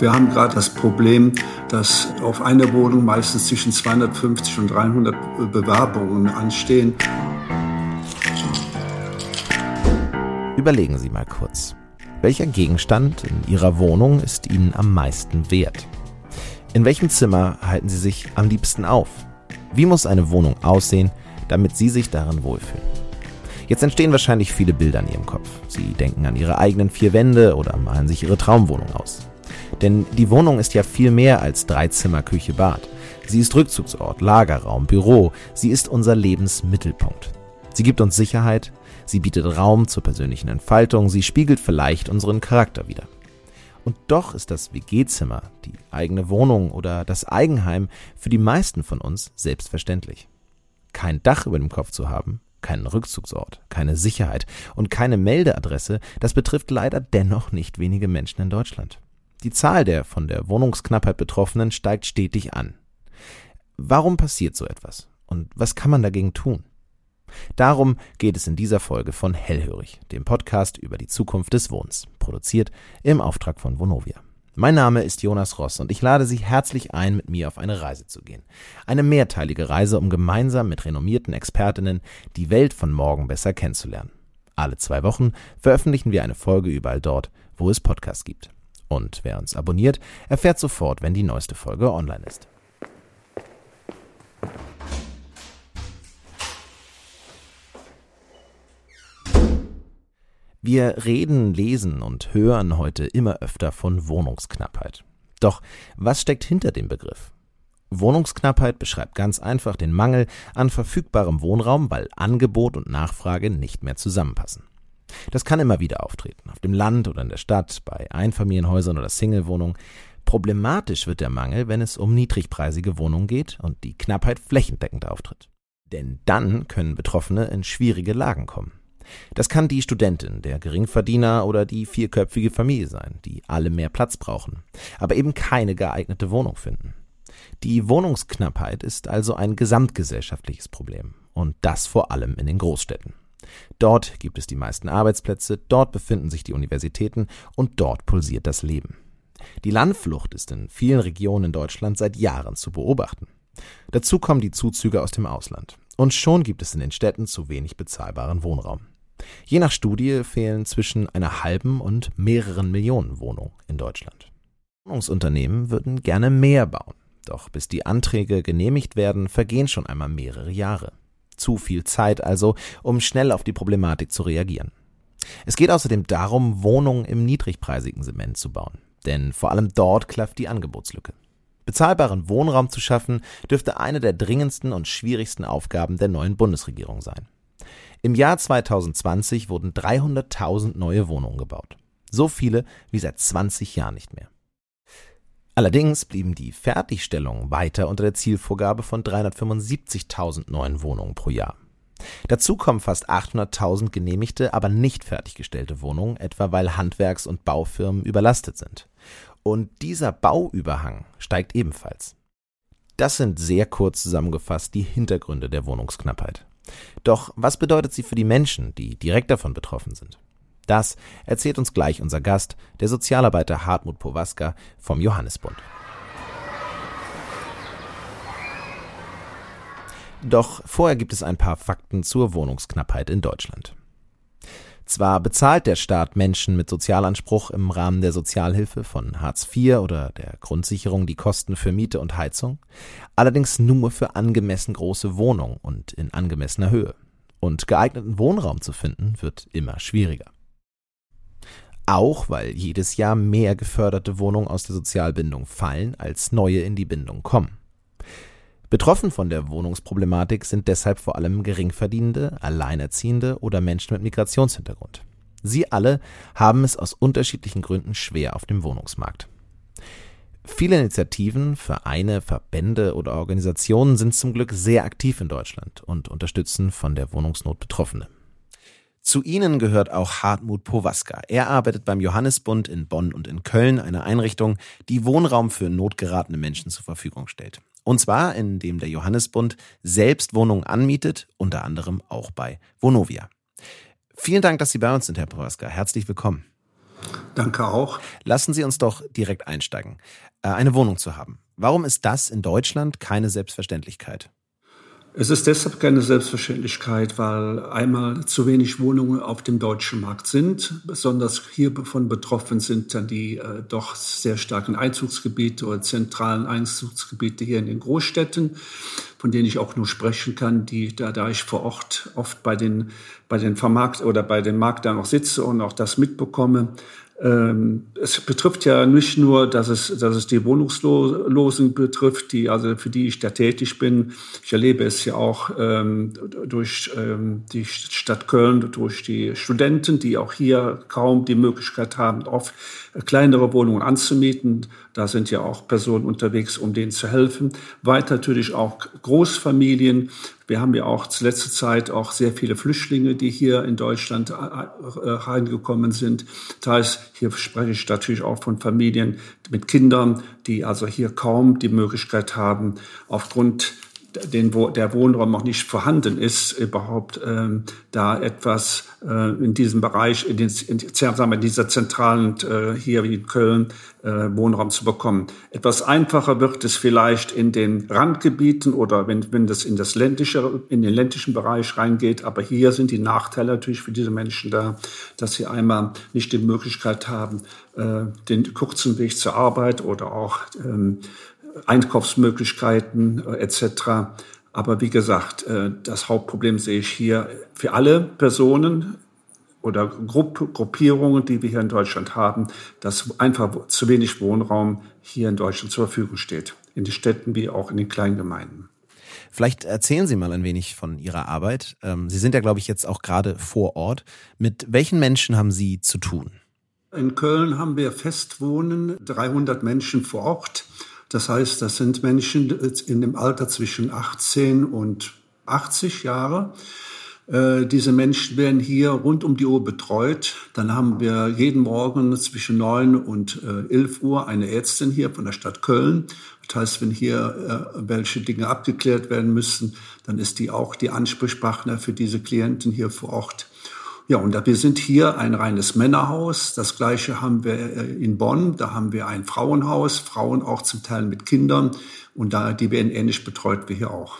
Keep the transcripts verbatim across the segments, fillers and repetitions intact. Wir haben gerade das Problem, dass auf einer Wohnung meistens zwischen zweihundertfünfzig und dreihundert Bewerbungen anstehen. Überlegen Sie mal kurz, welcher Gegenstand in Ihrer Wohnung ist Ihnen am meisten wert? In welchem Zimmer halten Sie sich am liebsten auf? Wie muss eine Wohnung aussehen, damit Sie sich darin wohlfühlen? Jetzt entstehen wahrscheinlich viele Bilder in Ihrem Kopf. Sie denken an Ihre eigenen vier Wände oder malen sich Ihre Traumwohnung aus. Denn die Wohnung ist ja viel mehr als Dreizimmer, Küche, Bad. Sie ist Rückzugsort, Lagerraum, Büro. Sie ist unser Lebensmittelpunkt. Sie gibt uns Sicherheit. Sie bietet Raum zur persönlichen Entfaltung. Sie spiegelt vielleicht unseren Charakter wider. Und doch ist das W G-Zimmer, die eigene Wohnung oder das Eigenheim für die meisten von uns selbstverständlich. Kein Dach über dem Kopf zu haben, keinen Rückzugsort, keine Sicherheit und keine Meldeadresse, das betrifft leider dennoch nicht wenige Menschen in Deutschland. Die Zahl der von der Wohnungsknappheit Betroffenen steigt stetig an. Warum passiert so etwas? Und was kann man dagegen tun? Darum geht es in dieser Folge von Hellhörig, dem Podcast über die Zukunft des Wohnens, produziert im Auftrag von Vonovia. Mein Name ist Jonas Ross und ich lade Sie herzlich ein, mit mir auf eine Reise zu gehen. Eine mehrteilige Reise, um gemeinsam mit renommierten Expertinnen die Welt von morgen besser kennenzulernen. Alle zwei Wochen veröffentlichen wir eine Folge überall dort, wo es Podcasts gibt. Und wer uns abonniert, erfährt sofort, wenn die neueste Folge online ist. Wir reden, lesen und hören heute immer öfter von Wohnungsknappheit. Doch was steckt hinter dem Begriff? Wohnungsknappheit beschreibt ganz einfach den Mangel an verfügbarem Wohnraum, weil Angebot und Nachfrage nicht mehr zusammenpassen. Das kann immer wieder auftreten, auf dem Land oder in der Stadt, bei Einfamilienhäusern oder Singlewohnungen. Problematisch wird der Mangel, wenn es um niedrigpreisige Wohnungen geht und die Knappheit flächendeckend auftritt. Denn dann können Betroffene in schwierige Lagen kommen. Das kann die Studentin, der Geringverdiener oder die vierköpfige Familie sein, die alle mehr Platz brauchen, aber eben keine geeignete Wohnung finden. Die Wohnungsknappheit ist also ein gesamtgesellschaftliches Problem und das vor allem in den Großstädten. Dort gibt es die meisten Arbeitsplätze, dort befinden sich die Universitäten und dort pulsiert das Leben. Die Landflucht ist in vielen Regionen in Deutschland seit Jahren zu beobachten. Dazu kommen die Zuzüge aus dem Ausland. Und schon gibt es in den Städten zu wenig bezahlbaren Wohnraum. Je nach Studie fehlen zwischen einer halben und mehreren Millionen Wohnungen in Deutschland. Wohnungsunternehmen würden gerne mehr bauen. Doch bis die Anträge genehmigt werden, vergehen schon einmal mehrere Jahre. Zu viel Zeit also, um schnell auf die Problematik zu reagieren. Es geht außerdem darum, Wohnungen im niedrigpreisigen Segment zu bauen, denn vor allem dort klafft die Angebotslücke. Bezahlbaren Wohnraum zu schaffen, dürfte eine der dringendsten und schwierigsten Aufgaben der neuen Bundesregierung sein. Im Jahr zweitausendzwanzig wurden dreihunderttausend neue Wohnungen gebaut. So viele wie seit zwanzig Jahren nicht mehr. Allerdings blieben die Fertigstellungen weiter unter der Zielvorgabe von dreihundertfünfundsiebzigtausend neuen Wohnungen pro Jahr. Dazu kommen fast achthunderttausend genehmigte, aber nicht fertiggestellte Wohnungen, etwa weil Handwerks- und Baufirmen überlastet sind. Und dieser Bauüberhang steigt ebenfalls. Das sind sehr kurz zusammengefasst die Hintergründe der Wohnungsknappheit. Doch was bedeutet sie für die Menschen, die direkt davon betroffen sind? Das erzählt uns gleich unser Gast, der Sozialarbeiter Hartmut Powaska vom Johannesbund. Doch vorher gibt es ein paar Fakten zur Wohnungsknappheit in Deutschland. Zwar bezahlt der Staat Menschen mit Sozialanspruch im Rahmen der Sozialhilfe von Hartz vier oder der Grundsicherung die Kosten für Miete und Heizung, allerdings nur für angemessen große Wohnungen und in angemessener Höhe. Und geeigneten Wohnraum zu finden, wird immer schwieriger. Auch weil jedes Jahr mehr geförderte Wohnungen aus der Sozialbindung fallen, als neue in die Bindung kommen. Betroffen von der Wohnungsproblematik sind deshalb vor allem Geringverdienende, Alleinerziehende oder Menschen mit Migrationshintergrund. Sie alle haben es aus unterschiedlichen Gründen schwer auf dem Wohnungsmarkt. Viele Initiativen, Vereine, Verbände oder Organisationen sind zum Glück sehr aktiv in Deutschland und unterstützen von der Wohnungsnot Betroffene. Zu ihnen gehört auch Hartmut Powaska. Er arbeitet beim Johannesbund in Bonn und in Köln, einer Einrichtung, die Wohnraum für notgeratene Menschen zur Verfügung stellt. Und zwar, indem der Johannesbund selbst Wohnungen anmietet, unter anderem auch bei Vonovia. Vielen Dank, dass Sie bei uns sind, Herr Powaska. Herzlich willkommen. Danke auch. Lassen Sie uns doch direkt einsteigen. Eine Wohnung zu haben. Warum ist das in Deutschland keine Selbstverständlichkeit? Es ist deshalb keine Selbstverständlichkeit, weil einmal zu wenig Wohnungen auf dem deutschen Markt sind. Besonders hiervon betroffen sind dann die äh, doch sehr starken Einzugsgebiete oder zentralen Einzugsgebiete hier in den Großstädten, von denen ich auch nur sprechen kann, die da, da ich vor Ort oft bei den, bei den Vermarkt- oder bei den Marktern auch sitze und auch das mitbekomme. Es betrifft ja nicht nur, dass es, dass es die Wohnungslosen betrifft, die, also für die ich da tätig bin. Ich erlebe es ja auch ähm, durch ähm, die Stadt Köln, durch die Studenten, die auch hier kaum die Möglichkeit haben, oft kleinere Wohnungen anzumieten. Da sind ja auch Personen unterwegs, um denen zu helfen. Weiter natürlich auch Großfamilien. Wir haben ja auch zur letzten Zeit auch sehr viele Flüchtlinge, die hier in Deutschland reingekommen sind. Das heißt, hier spreche ich natürlich auch von Familien mit Kindern, die also hier kaum die Möglichkeit haben, aufgrund den, wo der Wohnraum noch nicht vorhanden ist, überhaupt ähm, da etwas äh, in diesem Bereich, in, den, in, sagen wir, in dieser zentralen, äh, hier wie in Köln, äh, Wohnraum zu bekommen. Etwas einfacher wird es vielleicht in den Randgebieten oder wenn, wenn das in das ländliche, in den ländlichen Bereich reingeht. Aber hier sind die Nachteile natürlich für diese Menschen da, dass sie einmal nicht die Möglichkeit haben, äh, den kurzen Weg zur Arbeit oder auch ähm, Einkaufsmöglichkeiten et cetera. Aber wie gesagt, das Hauptproblem sehe ich hier für alle Personen oder Grupp- Gruppierungen, die wir hier in Deutschland haben, dass einfach zu wenig Wohnraum hier in Deutschland zur Verfügung steht, in den Städten wie auch in den kleinen Gemeinden. Vielleicht erzählen Sie mal ein wenig von Ihrer Arbeit. Sie sind ja, glaube ich, jetzt auch gerade vor Ort. Mit welchen Menschen haben Sie zu tun? In Köln haben wir Festwohnen, dreihundert Menschen vor Ort. Das heißt, das sind Menschen in dem Alter zwischen achtzehn und achtzig Jahre. Äh, diese Menschen werden hier rund um die Uhr betreut. Dann haben wir jeden Morgen zwischen neun und äh, elf Uhr eine Ärztin hier von der Stadt Köln. Das heißt, wenn hier äh, welche Dinge abgeklärt werden müssen, dann ist die auch die Ansprechpartner für diese Klienten hier vor Ort. Ja, und wir sind hier ein reines Männerhaus. Das Gleiche haben wir in Bonn. Da haben wir ein Frauenhaus, Frauen auch zum Teil mit Kindern. Und da, die werden ähnlich betreut wie hier auch.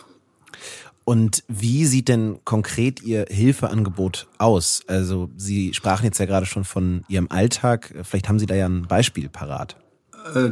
Und wie sieht denn konkret Ihr Hilfeangebot aus? Also Sie sprachen jetzt ja gerade schon von Ihrem Alltag. Vielleicht haben Sie da ja ein Beispiel parat.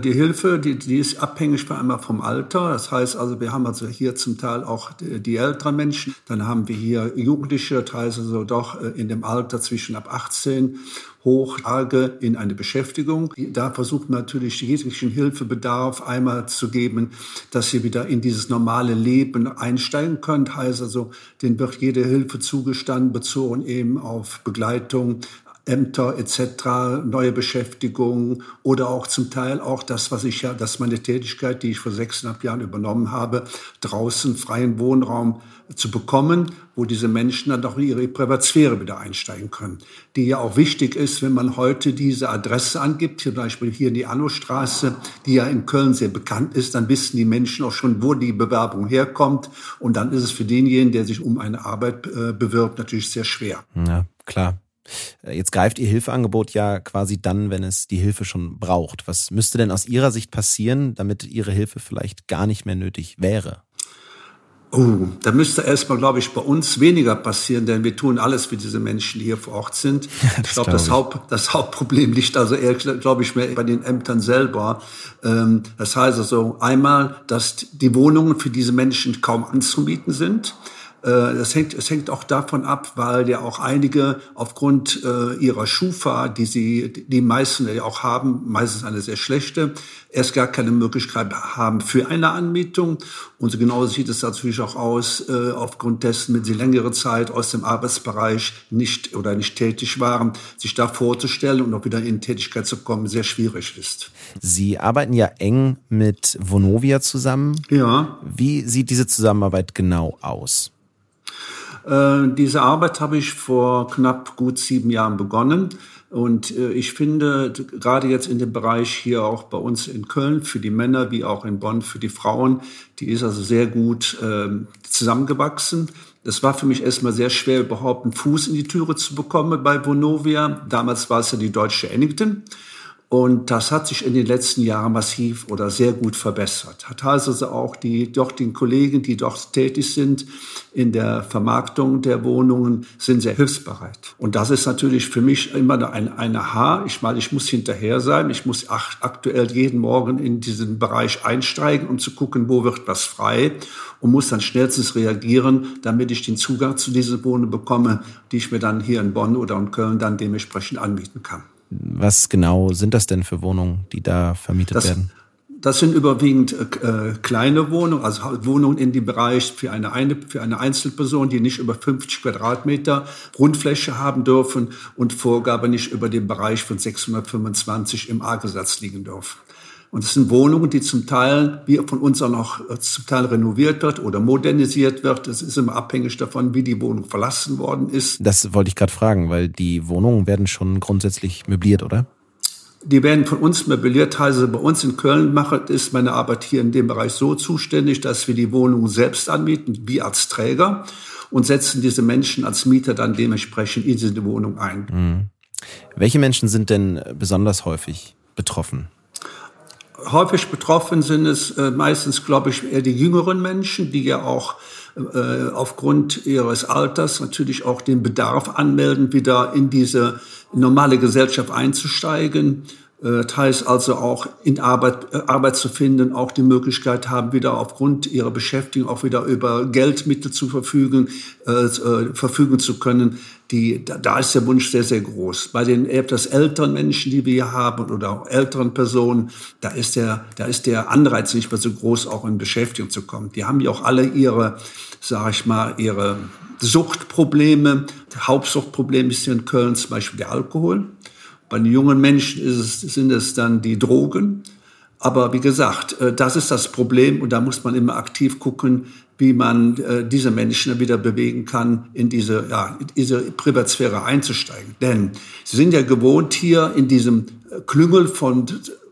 Die Hilfe, die, die ist abhängig einmal vom Alter. Das heißt also, wir haben also hier zum Teil auch die, die älteren Menschen. Dann haben wir hier Jugendliche, das heißt also doch in dem Alter zwischen ab achtzehn Hochlage in eine Beschäftigung. Da versucht man natürlich jeglichen Hilfebedarf einmal zu geben, dass sie wieder in dieses normale Leben einsteigen können. Heißt also, denen wird jede Hilfe zugestanden, bezogen eben auf Begleitung, Ämter et cetera, neue Beschäftigungen oder auch zum Teil auch das, was ich ja, dass meine Tätigkeit, die ich vor sechseinhalb Jahren übernommen habe, draußen freien Wohnraum zu bekommen, wo diese Menschen dann auch in ihre Privatsphäre wieder einsteigen können. Die ja auch wichtig ist, wenn man heute diese Adresse angibt, zum Beispiel hier in die Annostraße, die ja in Köln sehr bekannt ist, dann wissen die Menschen auch schon, wo die Bewerbung herkommt. Und dann ist es für denjenigen, der sich um eine Arbeit äh, bewirbt, natürlich sehr schwer. Ja, klar. Jetzt greift Ihr Hilfeangebot ja quasi dann, wenn es die Hilfe schon braucht. Was müsste denn aus Ihrer Sicht passieren, damit Ihre Hilfe vielleicht gar nicht mehr nötig wäre? Oh, da müsste erstmal, glaube ich, bei uns weniger passieren, denn wir tun alles für diese Menschen, die hier vor Ort sind. Ja, ich glaube, glaub das, Haupt, das Hauptproblem liegt also eher, glaube ich, mehr bei den Ämtern selber. Das heißt also einmal, dass die Wohnungen für diese Menschen kaum anzumieten sind. Das hängt, es hängt auch davon ab, weil ja auch einige aufgrund äh, ihrer Schufa, die sie, die meisten ja auch haben, meistens eine sehr schlechte, erst gar keine Möglichkeit haben für eine Anmietung. Und genauso sieht es natürlich auch aus, äh, aufgrund dessen, wenn sie längere Zeit aus dem Arbeitsbereich nicht oder nicht tätig waren, sich da vorzustellen und auch wieder in Tätigkeit zu kommen, sehr schwierig ist. Sie arbeiten ja eng mit Vonovia zusammen. Ja. Wie sieht diese Zusammenarbeit genau aus? Äh, diese Arbeit habe ich vor knapp gut sieben Jahren begonnen. Und äh, ich finde, gerade jetzt in dem Bereich hier auch bei uns in Köln für die Männer, wie auch in Bonn für die Frauen, die ist also sehr gut äh, zusammengewachsen. Das war für mich erstmal sehr schwer, überhaupt einen Fuß in die Türe zu bekommen bei Vonovia. Damals war es ja die Deutsche Ennington. Und das hat sich in den letzten Jahren massiv oder sehr gut verbessert. Hat also auch die dortigen Kollegen, die dort tätig sind in der Vermarktung der Wohnungen, sind sehr hilfsbereit. Und das ist natürlich für mich immer ein, ein Haar. Ich meine, ich muss hinterher sein. Ich muss aktuell jeden Morgen in diesen Bereich einsteigen, um zu gucken, wo wird was frei. Und muss dann schnellstens reagieren, damit ich den Zugang zu diesen Wohnungen bekomme, die ich mir dann hier in Bonn oder in Köln dann dementsprechend anbieten kann. Was genau sind das denn für Wohnungen, die da vermietet das, werden? Das sind überwiegend äh, kleine Wohnungen, also Wohnungen in dem Bereich für eine, eine, für eine Einzelperson, die nicht über fünfzig Quadratmeter Grundfläche haben dürfen und Vorgabe nicht über den Bereich von sechshundertfünfundzwanzig im A-Gesetz liegen dürfen. Und es sind Wohnungen, die zum Teil, wie von uns auch noch zum Teil renoviert wird oder modernisiert wird. Es ist immer abhängig davon, wie die Wohnung verlassen worden ist. Das wollte ich gerade fragen, weil die Wohnungen werden schon grundsätzlich möbliert, oder? Die werden von uns möbliert. Also bei uns in Köln macht, ist meine Arbeit hier in dem Bereich so zuständig, dass wir die Wohnungen selbst anmieten, wie als Träger, und setzen diese Menschen als Mieter dann dementsprechend in diese Wohnung ein. Mhm. Welche Menschen sind denn besonders häufig betroffen? Häufig betroffen sind es äh, meistens, glaube ich, eher die jüngeren Menschen, die ja auch äh, aufgrund ihres Alters natürlich auch den Bedarf anmelden, wieder in diese normale Gesellschaft einzusteigen. Äh, teils also auch in Arbeit, äh, Arbeit zu finden, auch die Möglichkeit haben, wieder aufgrund ihrer Beschäftigung auch wieder über Geldmittel zu verfügen, äh, äh, verfügen zu können. Die, da ist der Wunsch sehr, sehr groß. Bei den etwas älteren Menschen, die wir hier haben, oder auch älteren Personen, da ist der, da ist der Anreiz nicht mehr so groß, auch in Beschäftigung zu kommen. Die haben ja auch alle ihre, sag ich mal, ihre Suchtprobleme. Das Hauptsuchtproblem ist hier in Köln zum Beispiel der Alkohol. Bei den jungen Menschen ist es, sind es dann die Drogen. Aber wie gesagt, das ist das Problem, und da muss man immer aktiv gucken, wie man äh, diese Menschen wieder bewegen kann, in diese, ja, in diese Privatsphäre einzusteigen. Denn sie sind ja gewohnt, hier in diesem Klüngel von,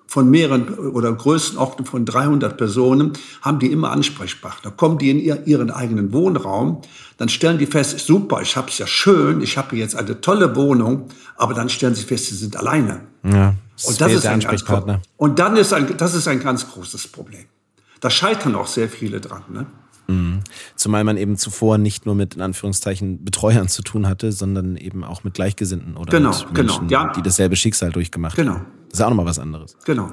von mehreren oder Größenordnung von dreihundert Personen, haben die immer Ansprechpartner. Kommen die in ihr, ihren eigenen Wohnraum, dann stellen die fest, super, ich habe es ja schön, ich habe jetzt eine tolle Wohnung, aber dann stellen sie fest, sie sind alleine. Ja, und das ist ein Ansprechpartner. Ganz, und dann ist ein, das ist ein ganz großes Problem. Da scheitern auch sehr viele dran, ne? Zumal man eben zuvor nicht nur mit, in Anführungszeichen, Betreuern zu tun hatte, sondern eben auch mit Gleichgesinnten oder genau, mit Menschen, genau, ja, die dasselbe Schicksal durchgemacht genau. haben. Das ist auch nochmal was anderes. Genau.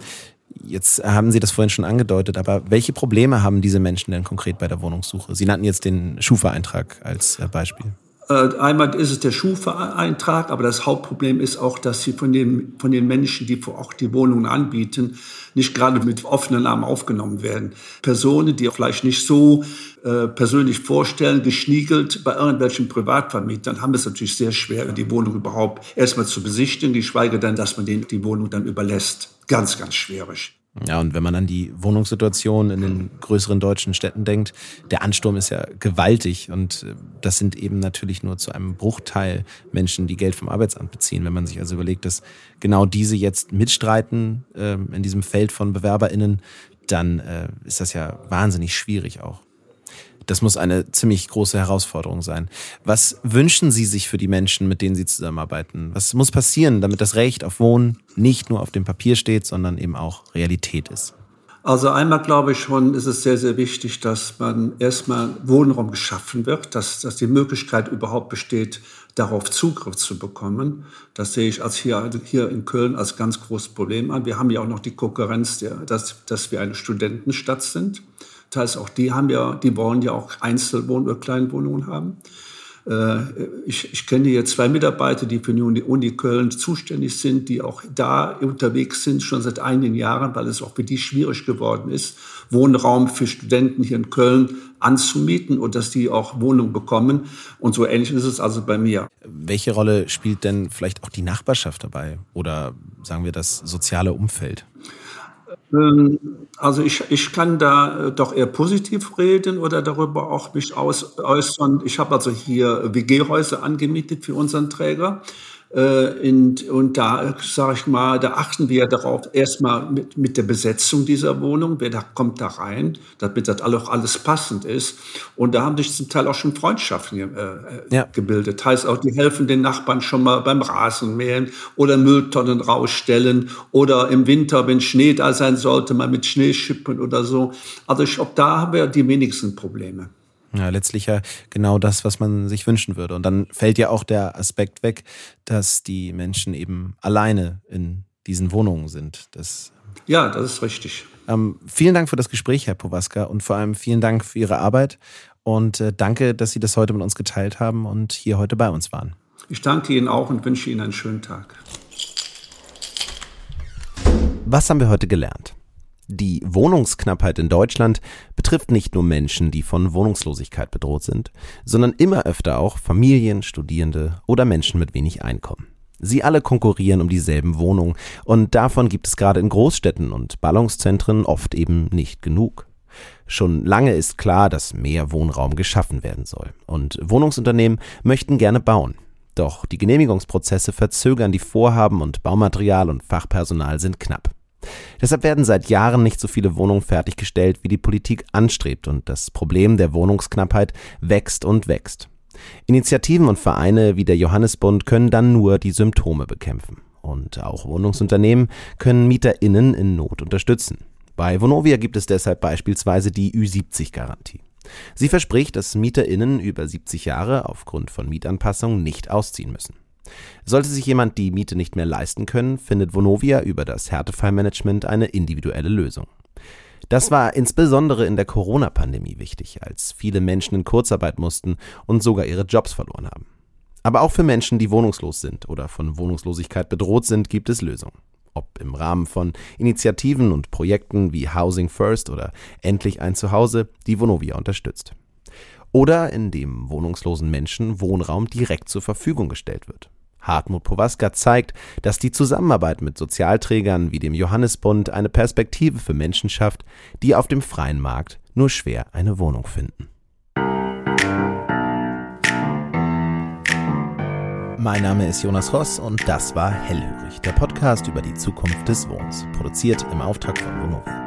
Jetzt haben Sie das vorhin schon angedeutet, aber welche Probleme haben diese Menschen denn konkret bei der Wohnungssuche? Sie nannten jetzt den Schufa-Eintrag als Beispiel. Einmal ist es der Schufa-Eintrag, aber das Hauptproblem ist auch, dass sie von den, von den Menschen, die auch die Wohnungen anbieten, nicht gerade mit offenen Armen aufgenommen werden. Personen, die vielleicht nicht so äh, persönlich vorstellen, geschniegelt bei irgendwelchen Privatvermietern, haben es natürlich sehr schwer, die Wohnung überhaupt erstmal zu besichtigen, geschweige denn, dass man denen die Wohnung dann überlässt. Ganz, ganz schwierig. Ja, und wenn man an die Wohnungssituation in den größeren deutschen Städten denkt, der Ansturm ist ja gewaltig, und das sind eben natürlich nur zu einem Bruchteil Menschen, die Geld vom Arbeitsamt beziehen. Wenn man sich also überlegt, dass genau diese jetzt mitstreiten äh, in diesem Feld von BewerberInnen, dann äh, ist das ja wahnsinnig schwierig auch. Das muss eine ziemlich große Herausforderung sein. Was wünschen Sie sich für die Menschen, mit denen Sie zusammenarbeiten? Was muss passieren, damit das Recht auf Wohnen nicht nur auf dem Papier steht, sondern eben auch Realität ist? Also einmal, glaube ich schon, ist es sehr, sehr wichtig, dass man erstmal Wohnraum geschaffen wird, dass, dass die Möglichkeit überhaupt besteht, darauf Zugriff zu bekommen. Das sehe ich als hier, hier in Köln als ganz großes Problem an. Wir haben ja auch noch die Konkurrenz, der, dass, dass wir eine Studentenstadt sind. Teils auch die haben ja, die wollen ja auch Einzelwohnungen oder Kleinwohnungen haben. Ich, ich kenne hier zwei Mitarbeiter, die für die Uni Köln zuständig sind, die auch da unterwegs sind, schon seit einigen Jahren, weil es auch für die schwierig geworden ist, Wohnraum für Studenten hier in Köln anzumieten und dass die auch Wohnungen bekommen. Und so ähnlich ist es also bei mir. Welche Rolle spielt denn vielleicht auch die Nachbarschaft dabei oder sagen wir das soziale Umfeld? Also ich, ich kann da doch eher positiv reden oder darüber auch mich aus, äußern. Ich habe also hier W G-Häuser angemietet für unseren Träger. Äh, und, und da, sage ich mal, da achten wir darauf, erstmal mit, mit der Besetzung dieser Wohnung, wer da kommt da rein, damit das auch alles passend ist. Und da haben sich zum Teil auch schon Freundschaften äh, ja. gebildet. Heißt auch, die helfen den Nachbarn schon mal beim Rasenmähen oder Mülltonnen rausstellen oder im Winter, wenn Schnee da sein sollte, mal mit Schnee schippen oder so. Also ich glaube, da haben wir die wenigsten Probleme. Ja, letztlich ja genau das, was man sich wünschen würde. Und dann fällt ja auch der Aspekt weg, dass die Menschen eben alleine in diesen Wohnungen sind. Das ja, das ist richtig. Ähm, vielen Dank für das Gespräch, Herr Powaska, und vor allem vielen Dank für Ihre Arbeit. Und äh, danke, dass Sie das heute mit uns geteilt haben und hier heute bei uns waren. Ich danke Ihnen auch und wünsche Ihnen einen schönen Tag. Was haben wir heute gelernt? Die Wohnungsknappheit in Deutschland betrifft nicht nur Menschen, die von Wohnungslosigkeit bedroht sind, sondern immer öfter auch Familien, Studierende oder Menschen mit wenig Einkommen. Sie alle konkurrieren um dieselben Wohnungen und davon gibt es gerade in Großstädten und Ballungszentren oft eben nicht genug. Schon lange ist klar, dass mehr Wohnraum geschaffen werden soll und Wohnungsunternehmen möchten gerne bauen. Doch die Genehmigungsprozesse verzögern die Vorhaben und Baumaterial und Fachpersonal sind knapp. Deshalb werden seit Jahren nicht so viele Wohnungen fertiggestellt, wie die Politik anstrebt und das Problem der Wohnungsknappheit wächst und wächst. Initiativen und Vereine wie der Johannesbund können dann nur die Symptome bekämpfen. Und auch Wohnungsunternehmen können MieterInnen in Not unterstützen. Bei Vonovia gibt es deshalb beispielsweise die Ü siebzig-Garantie. Sie verspricht, dass MieterInnen über siebzig Jahre aufgrund von Mietanpassungen nicht ausziehen müssen. Sollte sich jemand die Miete nicht mehr leisten können, findet Vonovia über das Härtefallmanagement eine individuelle Lösung. Das war insbesondere in der Corona-Pandemie wichtig, als viele Menschen in Kurzarbeit mussten und sogar ihre Jobs verloren haben. Aber auch für Menschen, die wohnungslos sind oder von Wohnungslosigkeit bedroht sind, gibt es Lösungen. Ob im Rahmen von Initiativen und Projekten wie Housing First oder Endlich ein Zuhause, die Vonovia unterstützt. Oder indem wohnungslosen Menschen Wohnraum direkt zur Verfügung gestellt wird. Hartmut Powaska zeigt, dass die Zusammenarbeit mit Sozialträgern wie dem Johannesbund eine Perspektive für Menschen schafft, die auf dem freien Markt nur schwer eine Wohnung finden. Mein Name ist Jonas Ross und das war Hellhörig, der Podcast über die Zukunft des Wohnens, produziert im Auftrag von Vonovia.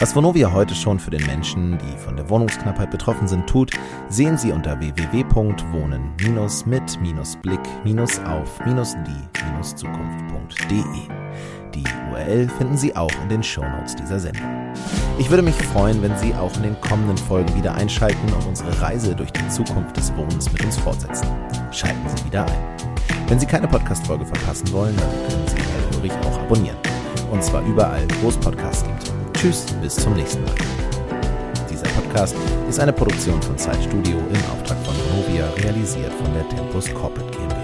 Was Vonovia heute schon für den Menschen, die von der Wohnungsknappheit betroffen sind, tut, sehen Sie unter w w w punkt wohnen mit blick auf die zukunft punkt d e. Die U R L finden Sie auch in den Shownotes dieser Sendung. Ich würde mich freuen, wenn Sie auch in den kommenden Folgen wieder einschalten und unsere Reise durch die Zukunft des Wohnens mit uns fortsetzen. Schalten Sie wieder ein. Wenn Sie keine Podcast-Folge verpassen wollen, dann können Sie Hellhörig auch abonnieren. Und zwar überall, wo es Podcasts gibt. Tschüss, bis zum nächsten Mal. Dieser Podcast ist eine Produktion von ZEIT Studio im Auftrag von Vonovia, realisiert von der Tempus Corporate GmbH.